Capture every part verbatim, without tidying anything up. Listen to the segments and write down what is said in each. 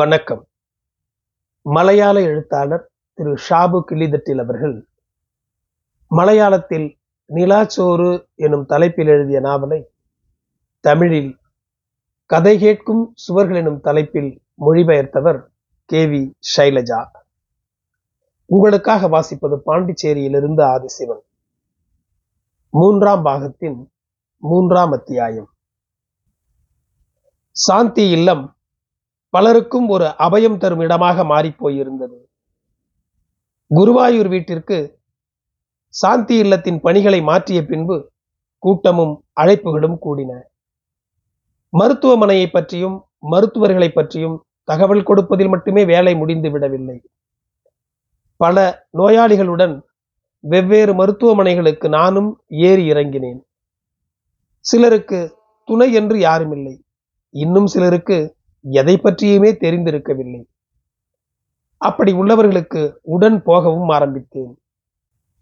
வணக்கம். மலையாள எழுத்தாளர் திரு ஷாபு கிள்ளிதட்டில் அவர்கள் மலையாளத்தில் நிலாச்சோறு எனும் தலைப்பில் எழுதிய நாவலை தமிழில் கதை கேட்கும் சுவர்கள் எனும் தலைப்பில் மொழிபெயர்த்தவர் கே வி ஷைலஜா. உங்களுக்காக வாசிப்பது பாண்டிச்சேரியிலிருந்து ஆதிசிவன். மூன்றாம் பாகத்தின் மூன்றாம் அத்தியாயம். சாந்தி இல்லம் பலருக்கும் ஒரு அபயம் தரும் இடமாக மாறிப்போயிருந்தது. குருவாயூர் வீட்டிற்கு சாந்தி இல்லத்தின் பணிகளை மாற்றிய பின்பு கூட்டமும் அழைப்புகளும் கூடின. மருத்துவமனையை பற்றியும் மருத்துவர்களை பற்றியும் தகவல் கொடுப்பதில் மட்டுமே வேலை முடிந்து விடவில்லை. பல நோயாளிகளுடன் வெவ்வேறு மருத்துவமனைகளுக்கு நானும் ஏறி இறங்கினேன். சிலருக்கு துணை என்று யாருமில்லை. இன்னும் சிலருக்கு எதை பற்றியுமே தெரிந்திருக்கவில்லை. அப்படி உள்ளவர்களுக்கு உடன் போகவும் ஆரம்பித்தேன்.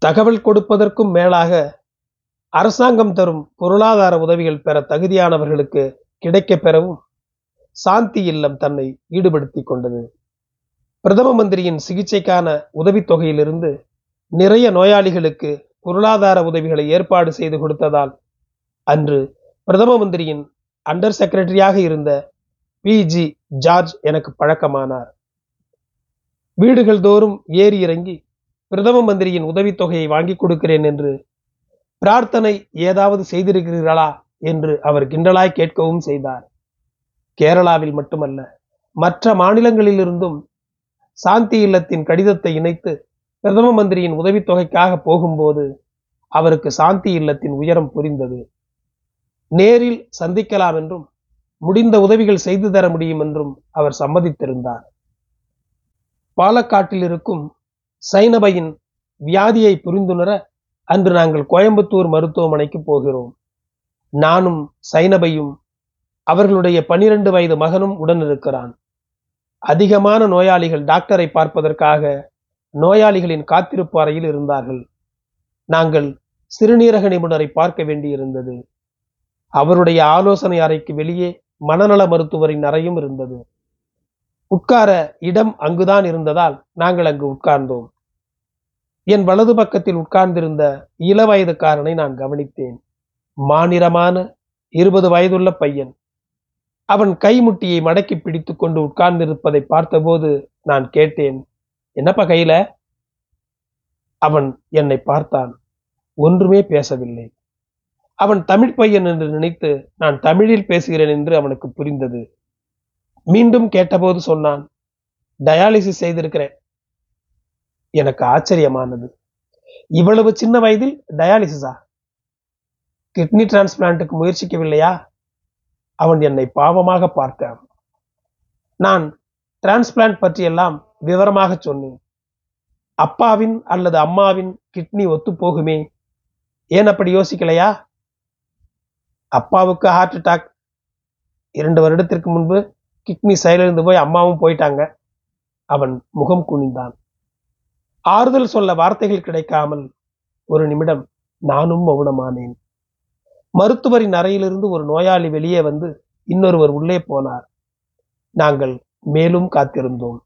தகவல் கொடுப்பதற்கும் மேலாக அரசாங்கம் தரும் பொருளாதார உதவிகள் பெற தகுதியானவர்களுக்கு கிடைக்கப் பெறவும் சாந்தி இல்லம் தன்னை ஈடுபடுத்தி கொண்டது. பிரதம மந்திரியின் சிகிச்சைக்கான உதவித்தொகையிலிருந்து நிறைய நோயாளிகளுக்கு பொருளாதார உதவிகளை ஏற்பாடு செய்து கொடுத்ததால் அன்று பிரதம மந்திரியின் அண்டர் செக்ரட்டரியாக இருந்த பி ஜி ஜார்ஜ் எனக்கு பழக்கமானார். வீடுகள் தோறும் ஏறி இறங்கி பிரதம மந்திரியின் உதவித்தொகையை வாங்கி கொடுக்கிறேன் என்று பிரார்த்தனை ஏதாவது செய்திருக்கிறீர்களா என்று அவர் கிண்டலாய் கேட்கவும் செய்தார். கேரளாவில் மட்டுமல்ல, மற்ற மாநிலங்களிலிருந்தும் சாந்தி இல்லத்தின் கடிதத்தை இணைத்து பிரதம மந்திரியின் உதவித்தொகைக்காக போகும்போது அவருக்கு சாந்தி இல்லத்தின் உயரம் புரிந்தது. நேரில் சந்திக்கலாம் என்றும் முடிந்த உதவிகள் செய்து தர முடியும் என்றும் அவர் சம்மதித்திருந்தார். பாலக்காட்டில் இருக்கும் சைனபையின் வியாதியை புரிந்துணர அன்று நாங்கள் கோயம்புத்தூர் மருத்துவமனைக்கு போகிறோம். நானும் சைனபையும் அவர்களுடைய பனிரெண்டு வயது மகனும் உடன் இருக்கிறான். அதிகமான நோயாளிகள் டாக்டரை பார்ப்பதற்காக நோயாளிகளின் காத்திருப்பு அறையில் இருந்தார்கள். நாங்கள் சிறுநீரக நிபுணரை பார்க்க வேண்டியிருந்தது. அவருடைய ஆலோசனை அறைக்கு வெளியே மனநல மருத்துவரின் அறையும் இருந்தது. உட்கார இடம் அங்குதான் இருந்ததால் நாங்கள் அங்கு உட்கார்ந்தோம். என் வலது பக்கத்தில் உட்கார்ந்திருந்த இளவயதுக்காரனை நான் கவனித்தேன். மாநிறமான இருபது வயதுள்ள பையன். அவன் கைமுட்டியை மடக்கி பிடித்து கொண்டு உட்கார்ந்திருப்பதை பார்த்தபோது நான் கேட்டேன், என்னப்பா கையில? அவன் என்னை பார்த்தான். ஒன்றுமே பேசவில்லை. அவன் தமிழ் பையன் என்று நினைத்து நான் தமிழில் பேசுகிறேன் என்று அவனுக்கு புரிந்தது. மீண்டும் கேட்டபோது சொன்னான், டயாலிசிஸ் செய்திருக்கிறேன். எனக்கு ஆச்சரியமானது. இவ்வளவு சின்ன வயதில் டயாலிசிஸா? கிட்னி டிரான்ஸ்பிளான்ட்டுக்கு முயற்சிக்கவில்லையா? அவன் என்னை பாவமாக பார்த்தான். நான் டிரான்ஸ்பிளான்ட் பற்றியெல்லாம் விவரமாக சொன்னேன். அப்பாவின் அல்லது அம்மாவின் கிட்னி ஒத்து போகுமே, ஏன் அப்படி யோசிக்கலையா? அப்பாவுக்கு ஹார்ட் அட்டாக். இரண்டு வருடத்திற்கு முன்பு கிட்னி செயலிழந்து போய் அம்மாவும் போயிட்டாங்க. அவன் முகம் குனிந்தான். ஆறுதல் சொல்ல வார்த்தைகள் கிடைக்காமல் ஒரு நிமிடம் நானும் மௌனமானேன். மருத்துவரின் அறையிலிருந்து ஒரு நோயாளி வெளியே வந்து இன்னொருவர் உள்ளே போனார். நாங்கள் மேலும் காத்திருந்தோம்.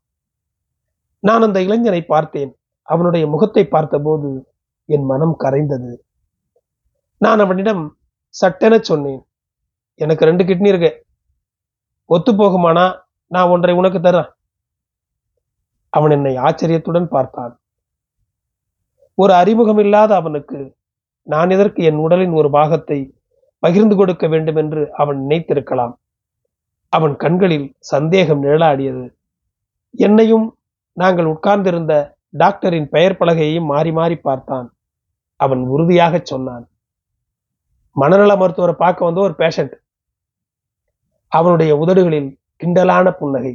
நான் அந்த இளைஞனை பார்த்தேன். அவனுடைய முகத்தை பார்த்தபோது என் மனம் கரைந்தது. நான் அவனிடம் சட்டென சொன்னேன், எனக்கு ரெண்டு கிட்னி இருக்கு, ஒத்து போகுமானா நான் ஒன்றை உனக்கு தரேன். அவன் என்னை ஆச்சரியத்துடன் பார்த்தான். ஒரு அறிமுகம் இல்லாத அவனுக்கு நான் இதற்கு என் உடலின் ஒரு பாகத்தை பகிர்ந்து கொடுக்க வேண்டும் என்று அவன் நினைத்திருக்கலாம். அவன் கண்களில் சந்தேகம் நிழலாடியது. என்னையும் நாங்கள் உட்கார்ந்திருந்த டாக்டரின் பெயர் பலகையையும் மாறி மாறி பார்த்தான். அவன் உறுதியாக சொன்னான், மனநல மருத்துவரை பார்க்க வந்த ஒரு பேஷண்ட். அவனுடைய உதடுகளில் கிண்டலான புன்னகை.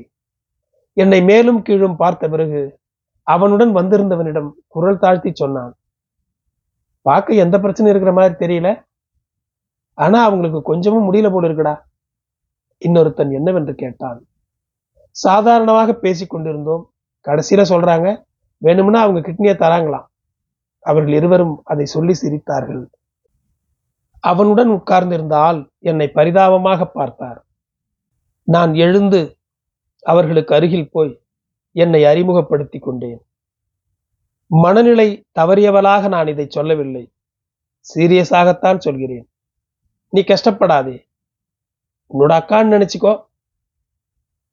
என்னை மேலும் கீழும் பார்த்த பிறகு அவனுடன் வந்திருந்தவனிடம் குரல் தாழ்த்தி சொன்னான், பார்க்க எந்த பிரச்சனையும் இருக்கிற மாதிரி தெரியல, ஆனா அவங்களுக்கு கொஞ்சமும் முடியல போல இருக்குடா. இன்னொருத்தன் என்னவென்று கேட்டான். சாதாரணமாக பேசி கொண்டிருந்தோம். கடைசியில சொல்றாங்க, வேணும்னா அவங்க கிட்னியை தராங்களாம். அவர்கள் இருவரும் அதை சொல்லி சிரித்தார்கள். அவனுடன் உட்கார்ந்திருந்த ஆள் என்னை பரிதாபமாக பார்த்தார். நான் எழுந்து அவர்களுக்கு அருகில் போய் என்னை அறிமுகப்படுத்தி கொண்டேன். மனநிலை தவறியவளாக நான் இதை சொல்லவில்லை, சீரியஸாகத்தான் சொல்கிறேன். நீ கஷ்டப்படாதே, உன்னோட அக்கான்னு நினைச்சுக்கோ.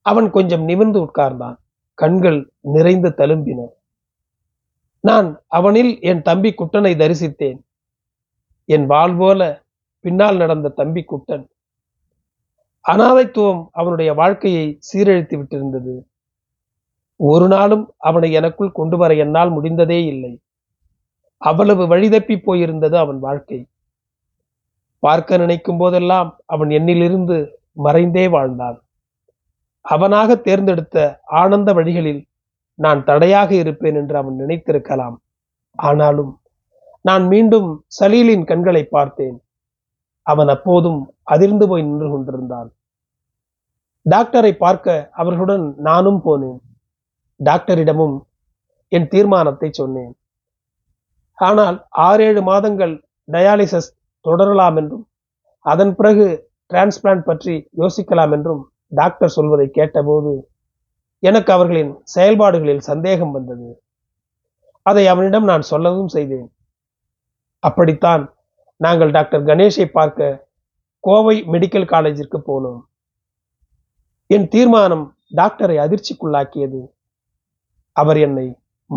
அவன் கொஞ்சம் நிமிர்ந்து உட்கார்ந்தான். கண்கள் நிறைந்து தழும்பின. நான் அவனில் என் தம்பி குட்டனை தரிசித்தேன். என் வாள் போல பின்னால் நடந்த தம்பி குட்டன். அனாதைத்துவம் அவனுடைய வாழ்க்கையை சீரழித்து விட்டிருந்தது. ஒரு நாளும் அவனை எனக்குள் கொண்டு வர என்னால் முடிந்ததே இல்லை. அவ்வளவு வழிதப்பி போயிருந்தது அவன் வாழ்க்கை. பார்க்க நினைக்கும் போதெல்லாம் அவன் என்னிலிருந்து மறைந்தே வாழ்ந்தான். அவனாக தேர்ந்தெடுத்த ஆனந்த வழிகளில் நான் தடையாக இருப்பேன் என்று அவன் நினைத்திருக்கலாம். ஆனாலும் நான் மீண்டும் சலீலின் கண்களை பார்த்தேன். அவன் அப்போதும் அதிர்ந்து போய் நின்று கொண்டிருந்தான். டாக்டரை பார்க்க அவர்களுடன் நானும் போனேன். டாக்டரிடமும் என் தீர்மானத்தை சொன்னேன். ஆனால் ஆறேழு மாதங்கள் டயாலிசிஸ் தொடரலாம் என்றும் அதன் பிறகு டிரான்ஸ்பிளான்ட் பற்றி யோசிக்கலாம் என்றும் டாக்டர் சொல்வதை கேட்டபோது எனக்கு அவர்களின் செயல்பாடுகளில் சந்தேகம் வந்தது. அதை அவனிடம் நான் சொல்லவும் செய்தேன். அப்படித்தான் நாங்கள் டாக்டர் கணேஷை பார்க்க கோவை மெடிக்கல் காலேஜிற்கு போனோம். என் தீர்மானம் டாக்டரை அதிர்ச்சிக்குள்ளாக்கியது. அவர் என்னை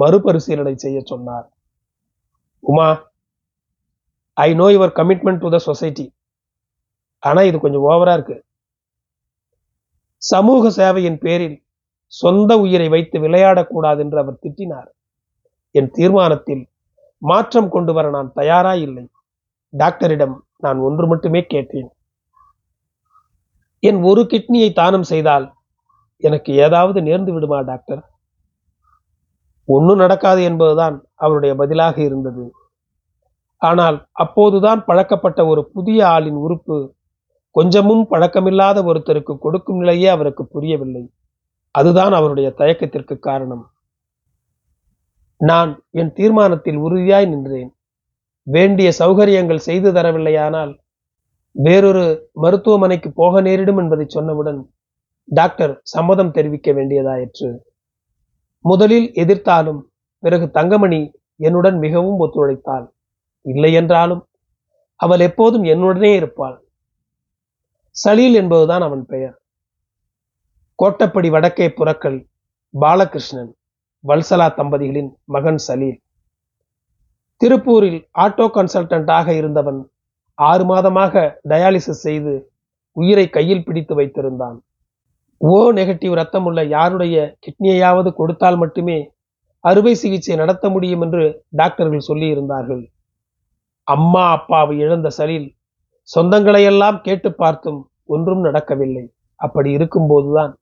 மறுபரிசீலனை செய்ய சொன்னார். Uma, I know your commitment to the society, ஆனால் இது கொஞ்சம் ஓவரா இருக்கு. சமூக சேவையின் பேரில் சொந்த உயிரை வைத்து விளையாடக்கூடாது என்று அவர் திட்டினார். என் தீர்மானத்தில் மாற்றம் கொண்டு வர நான் தயாரா இல்லை. டாக்டரிடம் நான் ஒன்று மட்டுமே கேட்டேன். என் ஒரு கிட்னியை தானம் செய்தால் எனக்கு ஏதாவது நேர்ந்து விடுமா டாக்டர்? ஒன்றும் நடக்காது என்பதுதான் அவருடைய பதிலாக இருந்தது. ஆனால் அப்போதுதான் பழக்கப்பட்ட ஒரு புதிய ஆளின் உறுப்பு கொஞ்சமும் பழக்கமில்லாத ஒருத்தருக்கு கொடுக்கும் நிலையே அவருக்கு புரியவில்லை. அதுதான் அவருடைய தயக்கத்திற்கு காரணம். நான் என் தீர்மானத்தில் உறுதியாய் நின்றேன். வேண்டிய சௌகரியங்கள் செய்து தரவில்லையானால் வேறொரு மருத்துவமனைக்கு போக நேரிடும் என்பதை சொன்னவுடன் டாக்டர் சம்மதம் தெரிவிக்க வேண்டியதாயிற்று. முதலில் எதிர்த்தாலும் பிறகு தங்கமணி என்னுடன் மிகவும் ஒத்துழைத்தாள். இல்லை என்றாலும் அவள் எப்போதும் என்னுடனே இருப்பாள். சலீல் என்பதுதான் அவன் பெயர். கோட்டப்படி வடக்கே புறக்கல் பாலகிருஷ்ணன், வல்சலா தம்பதிகளின் மகன் சலீல். திருப்பூரில் ஆட்டோ கன்சல்டன்டாக இருந்தவன் ஆறு மாதமாக டயாலிசிஸ் செய்து உயிரை கையில் பிடித்து வைத்திருந்தான். ஓ நெகட்டிவ் ரத்தம் உள்ள யாருடைய கிட்னியையாவது கொடுத்தால் மட்டுமே அறுவை சிகிச்சை நடத்த முடியும் என்று டாக்டர்கள் சொல்லியிருந்தார்கள். அம்மா அப்பாவை இழந்த சலீல் சொந்தங்களையெல்லாம் கேட்டு பார்த்தும் ஒன்றும் நடக்கவில்லை. அப்படி இருக்கும்போதுதான்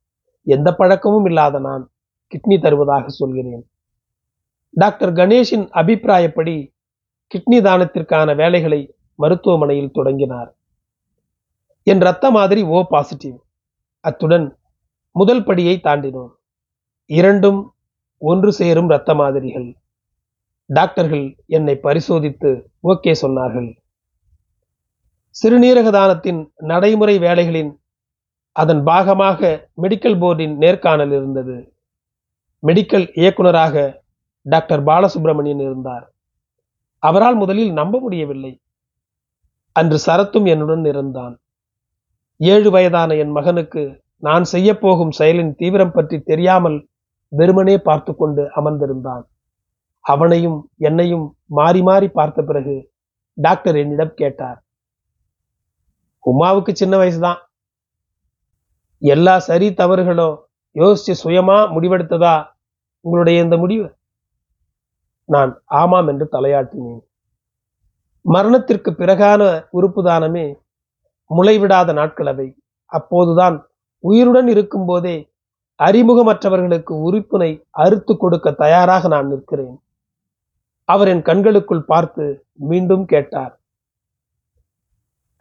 எந்த பழக்கமும் இல்லாத நான் கிட்னி தருவதாக சொல்கிறேன். டாக்டர் கணேஷின் அபிப்பிராயப்படி கிட்னி தானத்திற்கான வேலைகளை மருத்துவமனையில் தொடங்கினார். என் இரத்த மாதிரி ஓ பாசிட்டிவ். அத்துடன் முதல் படியை தாண்டினோம். இரண்டும் ஒன்று சேரும் இரத்த மாதிரிகள். டாக்டர்கள் என்னை பரிசோதித்து ஓகே சொன்னார்கள். சிறுநீரக தானத்தின் நடைமுறை வேலைகளின் அதன் பாகமாக மெடிக்கல் போர்டின் நேர்காணல் இருந்தது. மெடிக்கல் இயக்குநராக டாக்டர் பாலசுப்ரமணியன் இருந்தார். அவரால் முதலில் நம்ப முடியவில்லை. அன்று சரத்தும் என்னுடன் இருந்தான். ஏழு வயதான என் மகனுக்கு நான் செய்ய போகும் செயலின் தீவிரம் பற்றி தெரியாமல் வெறுமனே பார்த்து கொண்டு அமர்ந்திருந்தான். அவனையும் என்னையும் மாறி மாறி பார்த்த பிறகு டாக்டர் என்னிடம் கேட்டார். உமாவுக்கு சின்ன வயசுதான், எல்லா சரி தவறுகளும் யோசிச்சு சுயமா முடிவெடுத்ததா உங்களுடைய இந்த முடிவு? நான் ஆமாம் என்று தலையாட்டினேன். மரணத்திற்கு பிறகான உறுப்பு தானமே முளைவிடாத நாட்கள் அவை. அப்போதுதான் உயிருடன் இருக்கும் போதே அறிமுகமற்றவர்களுக்கு உறுப்பினை அறுத்து கொடுக்க தயாராக நான் நிற்கிறேன். அவர் என் கண்களுக்குள் பார்த்து மீண்டும் கேட்டார்.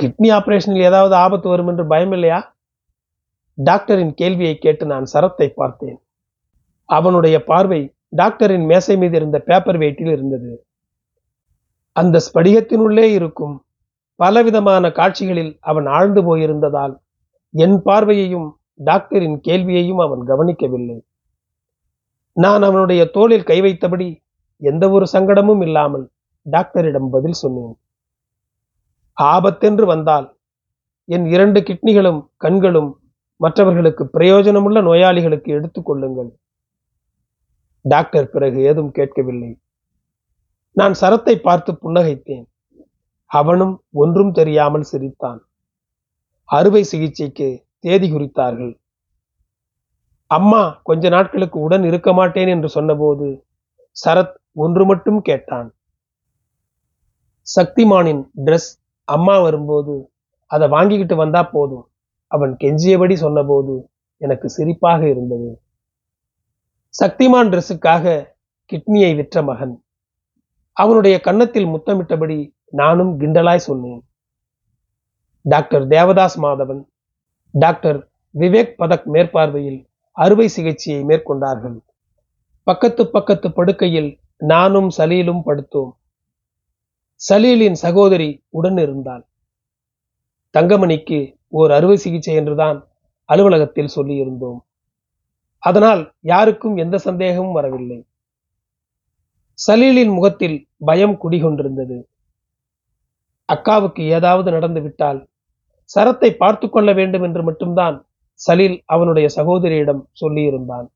கிட்னி ஆபரேஷனில் ஏதாவது ஆபத்து வரும் என்று பயம் இல்லையா? டாக்டரின் கேள்வியை கேட்டு நான் சரத்தை பார்த்தேன். அவனுடைய பார்வை டாக்டரின் மேசை மீது இருந்த பேப்பர் வெயிட்டில் இருந்தது. அந்த ஸ்படிகத்தினுள்ளே இருக்கும் பலவிதமான காட்சிகளில் அவன் ஆழ்ந்து போயிருந்ததால் என் பார்வையையும் டாக்டரின் கேள்வியையும் அவன் கவனிக்கவில்லை. நான் அவனுடைய தோளில் கை வைத்தபடி எந்த ஒரு சங்கடமும் இல்லாமல் டாக்டரிடம் பதில் சொன்னேன். ஆபத்தென்று வந்தால் என் இரண்டு கிட்னிகளும் கண்களும் மற்றவர்களுக்கு பிரயோஜனமுள்ள நோயாளிகளுக்கு எடுத்துக்கொள்ளுங்கள். டாக்டர் பிறகு ஏதும் கேட்கவில்லை. நான் சரத்தை பார்த்து புன்னகைத்தேன். அவனும் ஒன்றும் தெரியாமல் சிரித்தான். அறுவை சிகிச்சைக்கு தேதி குறித்தார்கள். அம்மா கொஞ்ச நாட்களுக்கு உடன் இருக்க மாட்டேன் என்று சொன்னபோது சரத் ஒன்று மட்டும் கேட்டான். சக்திமானின் ட்ரெஸ் அம்மா வரும்போது அதை வாங்கிக்கிட்டு வந்தா போதும், அவன் கெஞ்சியபடி சொன்னபோது எனக்கு சிரிப்பாக இருந்தது. சக்திமான் ட்ரெஸ்ஸுக்காக கிட்னியை விற்ற மகன். அவனுடைய கன்னத்தில் முத்தமிட்டபடி நானும் கிண்டலாய் சொன்னேன். டாக்டர் தேவதாஸ் மாதவன், டாக்டர் விவேக் பதக் மேற்பார்வையில் அறுவை சிகிச்சையை மேற்கொண்டார்கள். பக்கத்து பக்கத்து படுக்கையில் நானும் சலீலும் படுத்தோம். சலீலின் சகோதரி உடன் இருந்தாள். தங்கமணிக்கு ஓர் அறுவை சிகிச்சை என்றுதான் அலுவலகத்தில் சொல்லியிருந்தோம். அதனால் யாருக்கும் எந்த சந்தேகமும் வரவில்லை. சலீலின் முகத்தில் பயம் குடிகொண்டிருந்தது. அக்காவுக்கு ஏதாவது நடந்துவிட்டால் சரத்தை பார்த்து கொள்ள வேண்டும் என்று மட்டும்தான் சலீல் அவனுடைய சகோதரியிடம் சொல்லியிருந்தான்.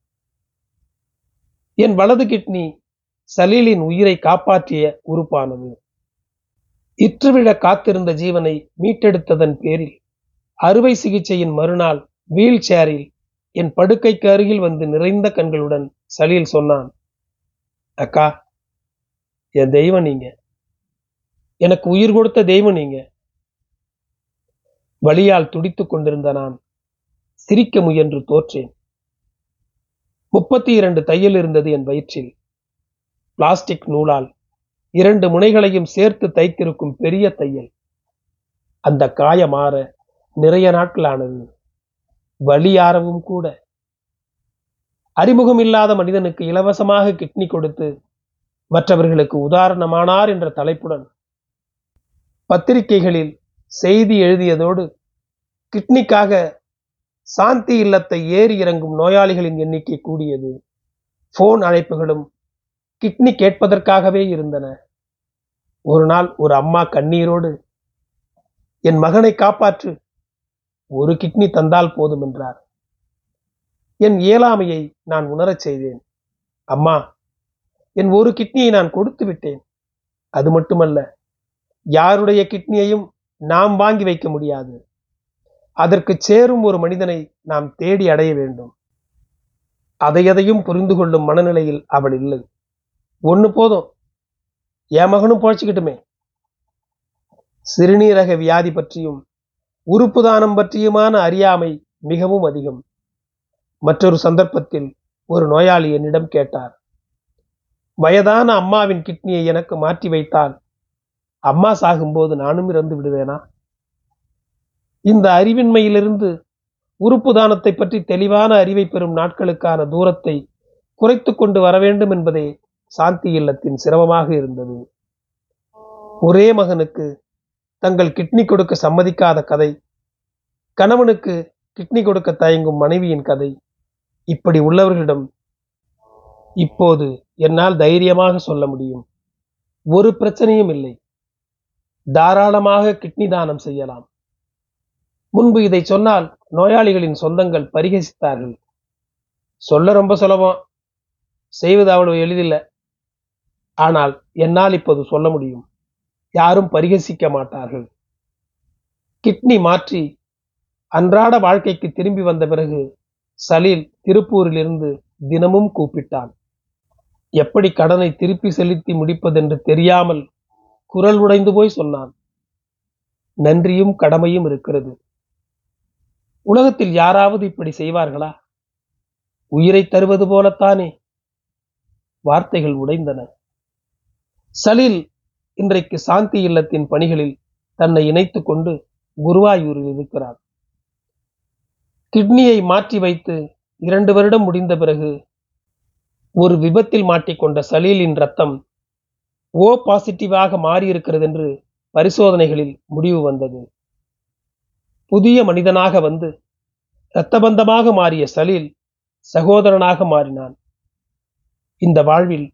என் வலது கிட்னி சலீலின் உயிரை காப்பாற்றிய உறுப்பானது. இற்றுவிழ காத்திருந்த ஜீவனை மீட்டெடுத்ததன் பேரில் அறுவை சிகிச்சையின் மறுநாள் வீல் சேரில் என் படுக்கைக்கு அருகில் வந்து நிறைந்த கண்களுடன் சலீல் சொன்னான், அக்கா, என் தெய்வம் நீங்க, எனக்கு உயிர் கொடுத்த தெய்வம் நீங்க. வலியால் துடித்து கொண்டிருந்த நான் சிரிக்க முயன்று தோற்றேன். முப்பத்தி இரண்டு தையல் இருந்தது என் வயிற்றில். பிளாஸ்டிக் நூலால் இரண்டு முனைகளையும் சேர்த்து தைத்திருக்கும் பெரிய தையல். அந்த காய மாற நிறைய நாட்கள் ஆனது. வலியாரவும் கூட. அறிமுகம் இல்லாத மனிதனுக்கு இலவசமாக கிட்னி கொடுத்து மற்றவர்களுக்கு உதாரணமானார் என்ற தலைப்புடன் பத்திரிகைகளில் செய்தி எழுதியதோடு கிட்னிக்காக சாந்தி இல்லத்தை ஏறி இறங்கும் நோயாளிகளின் எண்ணிக்கை கூடியது. போன் அழைப்புகளும் கிட்னி கேட்பதற்காகவே இருந்தன. ஒரு நாள் ஒரு அம்மா கண்ணீரோடு, என் மகனை காப்பாற்று, ஒரு கிட்னி தந்தால் போதும் என்றார். என் இயலாமையை நான் உணரச் செய்தேன். அம்மா, என் ஒரு கிட்னியை நான் கொடுத்து விட்டேன். அது மட்டுமல்ல, யாருடைய கிட்னியையும் நாம் வாங்கி வைக்க முடியாது. அதற்கு சேரும் ஒரு மனிதனை நாம் தேடி அடைய வேண்டும். அதை எதையும் புரிந்து கொள்ளும் மனநிலையில் அவள் இல்லை. ஒன்று போதும், என் மகனும் பொழைச்சிக்கிட்டுமே. சிறுநீரக வியாதி பற்றியும் உறுப்பு தானம் பற்றியுமான அறியாமை மிகவும் அதிகம். மற்றொரு சந்தர்ப்பத்தில் ஒரு நோயாளி என்னிடம் கேட்டார், வயதான அம்மாவின் கிட்னியை எனக்கு மாற்றி வைத்தால் அம்மா சாகும்போது நானும் இறந்து விடுவேனா? இந்த அறிவின்மையிலிருந்து உறுப்பு தானத்தை பற்றி தெளிவான அறிவை பெறும் நாட்களுக்கான தூரத்தை குறைத்து கொண்டு வர வேண்டும் என்பதே சாந்தி இல்லத்தின் சிரமமாக இருந்தது. ஒரே மகனுக்கு தங்கள் கிட்னி கொடுக்க சம்மதிக்காத கதை, கணவனுக்கு கிட்னி கொடுக்க தயங்கும் மனைவியின் கதை, இப்படி உள்ளவர்களிடம் இப்போது என்னால் தைரியமாக சொல்ல முடியும், ஒரு பிரச்சனையும் இல்லை, தாராளமாக கிட்னி தானம் செய்யலாம். முன்பு இதை சொன்னால் நோயாளிகளின் சொந்தங்கள் பரிகசித்தார்கள். சொல்ல ரொம்ப சுலபம், செய்வது அவ்வளவு எளிதில்லை. ஆனால் என்னால் இப்போது சொல்ல முடியும், யாரும் பரிகசிக்க மாட்டார்கள். கிட்னி மாற்றி அன்றாட வாழ்க்கைக்கு திரும்பி வந்த பிறகு சலீல் திருப்பூரிலிருந்து தினமும் கூப்பிட்டான். எப்படி கடனை திருப்பி செலுத்தி முடிப்பதென்று தெரியாமல் குரல் உடைந்து போய் சொன்னான், நன்றியும் கடமையும் இருக்கிறது. உலகத்தில் யாராவது இப்படி செய்வார்களா? உயிரை தருவது போலத்தானே. வார்த்தைகள் உடைந்தன. சலீல் இன்றைக்கு சாந்தி இல்லத்தின் பணிகளில் தன்னை இணைத்து கொண்டு குருவாயூரில் இருக்கிறார். கிட்னியை மாற்றி வைத்து இரண்டு வருடம் முடிந்த பிறகு ஒரு விபத்தில் மாட்டிக்கொண்ட சலீலின் ரத்தம் ஓ பாசிட்டிவாக மாறியிருக்கிறது என்று பரிசோதனைகளில் முடிவு வந்தது. புதிய மனிதனாக வந்து இரத்தபந்தமாக மாறிய சலீல் சகோதரனாக மாறினான். இந்த வாழ்வில்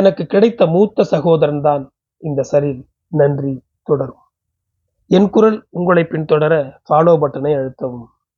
எனக்கு கிடைத்த மூத்த சகோதரன் தான் இந்த சலீல். நன்றி. தொடரும். என் குரல் உங்களை பின்தொடர ஃபாலோ பட்டனை அழுத்தவும்.